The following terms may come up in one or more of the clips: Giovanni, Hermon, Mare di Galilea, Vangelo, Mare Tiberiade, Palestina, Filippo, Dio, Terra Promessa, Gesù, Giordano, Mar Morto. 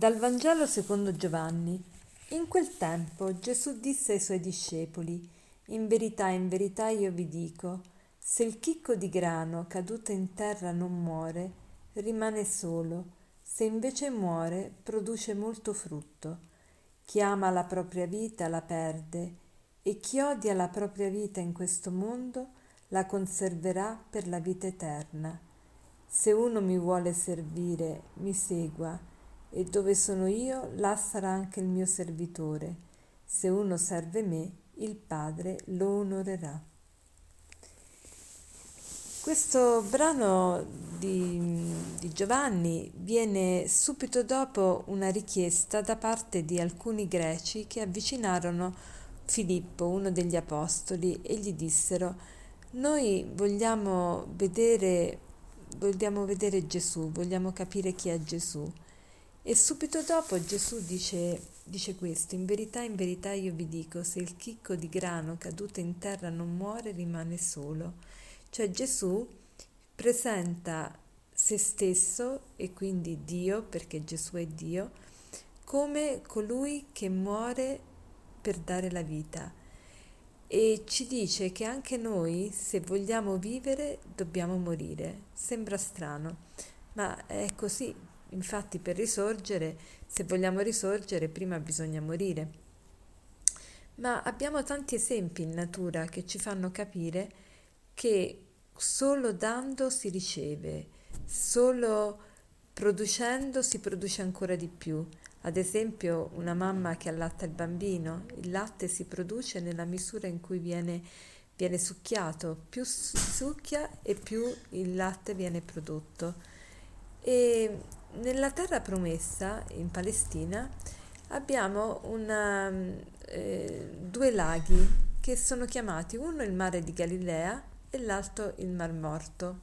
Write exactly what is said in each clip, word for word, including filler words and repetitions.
Dal Vangelo secondo Giovanni. In quel tempo Gesù disse ai suoi discepoli: in verità, in verità io vi dico, se il chicco di grano caduto in terra non muore, rimane solo, se invece muore, produce molto frutto. Chi ama la propria vita la perde, e chi odia la propria vita in questo mondo la conserverà per la vita eterna. Se uno mi vuole servire, mi segua, e dove sono io, là sarà anche il mio servitore. Se uno serve me, il Padre lo onorerà. Questo brano di, di Giovanni viene subito dopo una richiesta da parte di alcuni greci che avvicinarono Filippo, uno degli apostoli, e gli dissero: noi vogliamo vedere, vogliamo vedere Gesù, vogliamo capire chi è Gesù. E subito dopo Gesù dice, dice questo: in verità, in verità io vi dico, se il chicco di grano caduto in terra non muore, rimane solo. Cioè Gesù presenta se stesso, e quindi Dio, perché Gesù è Dio, come colui che muore per dare la vita. E ci dice che anche noi, se vogliamo vivere, dobbiamo morire. Sembra strano, ma è così. Infatti per risorgere, se vogliamo risorgere, prima bisogna morire. Ma abbiamo tanti esempi in natura che ci fanno capire che solo dando si riceve, solo producendo si produce ancora di più. Ad esempio una mamma che allatta il bambino, il latte si produce nella misura in cui viene, viene succhiato, più succhia e più il latte viene prodotto. E nella Terra Promessa, in Palestina, abbiamo una, eh, due laghi che sono chiamati, uno il Mare di Galilea e l'altro il Mar Morto.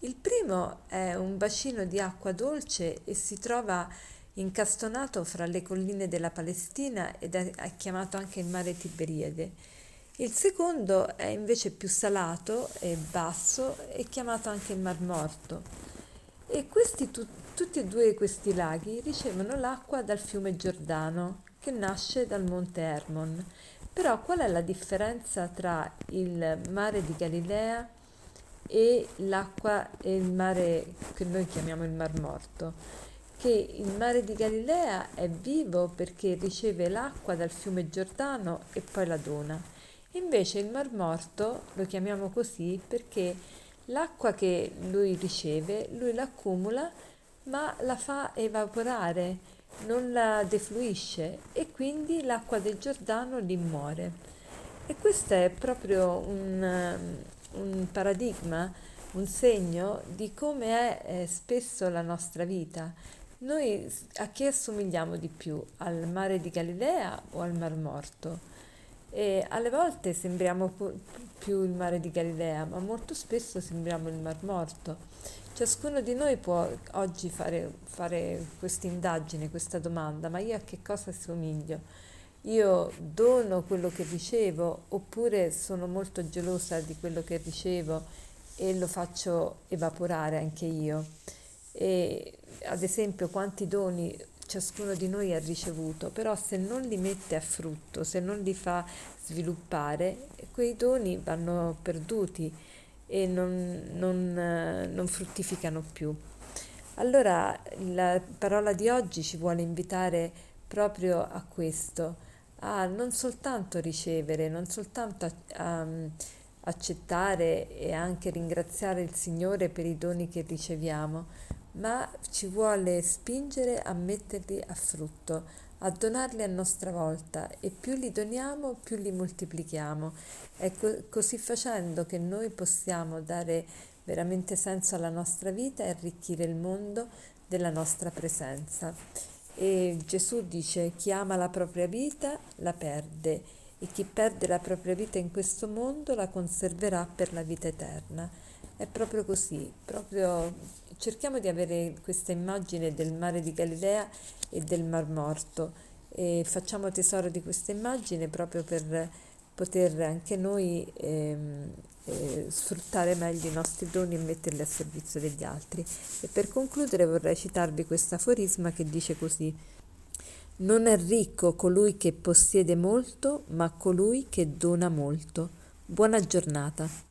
Il primo è un bacino di acqua dolce e si trova incastonato fra le colline della Palestina ed è, è chiamato anche il Mare Tiberiade. Il secondo è invece più salato e basso, è chiamato anche il Mar Morto. E questi tu, tutti e due questi laghi ricevono l'acqua dal fiume Giordano, che nasce dal monte Hermon. Però qual è la differenza tra il Mare di Galilea e l'acqua e il mare che noi chiamiamo il Mar Morto? Che il Mare di Galilea è vivo perché riceve l'acqua dal fiume Giordano e poi la dona. Invece il Mar Morto lo chiamiamo così perché l'acqua che lui riceve, lui l'accumula, ma la fa evaporare, non la defluisce, e quindi l'acqua del Giordano lì muore. E questo è proprio un, un paradigma, un segno di come è eh, spesso la nostra vita. Noi a chi assomigliamo di più? Al Mare di Galilea o al Mar Morto? E alle volte sembriamo più il Mare di Galilea, ma molto spesso sembriamo il Mar Morto. Ciascuno di noi può oggi fare, fare questa indagine, questa domanda: ma io a che cosa assomiglio? Io dono quello che ricevo, oppure sono molto gelosa di quello che ricevo e lo faccio evaporare anche io? E ad esempio, quanti doni ciascuno di noi ha ricevuto, però se non li mette a frutto, se non li fa sviluppare, quei doni vanno perduti e non, non, non fruttificano più. Allora la parola di oggi ci vuole invitare proprio a questo, a non soltanto ricevere, non soltanto a, a, accettare e anche ringraziare il Signore per i doni che riceviamo, ma ci vuole spingere a metterli a frutto, a donarli a nostra volta, e più li doniamo, più li moltiplichiamo. È co- così facendo che noi possiamo dare veramente senso alla nostra vita e arricchire il mondo della nostra presenza. E Gesù dice: chi ama la propria vita la perde, e chi perde la propria vita in questo mondo la conserverà per la vita eterna. È proprio così, proprio cerchiamo di avere questa immagine del Mare di Galilea e del Mar Morto, e facciamo tesoro di questa immagine proprio per, poter anche noi ehm, eh, sfruttare meglio i nostri doni e metterli a servizio degli altri. E per concludere vorrei citarvi questo aforisma che dice così: non è ricco colui che possiede molto, ma colui che dona molto. Buona giornata.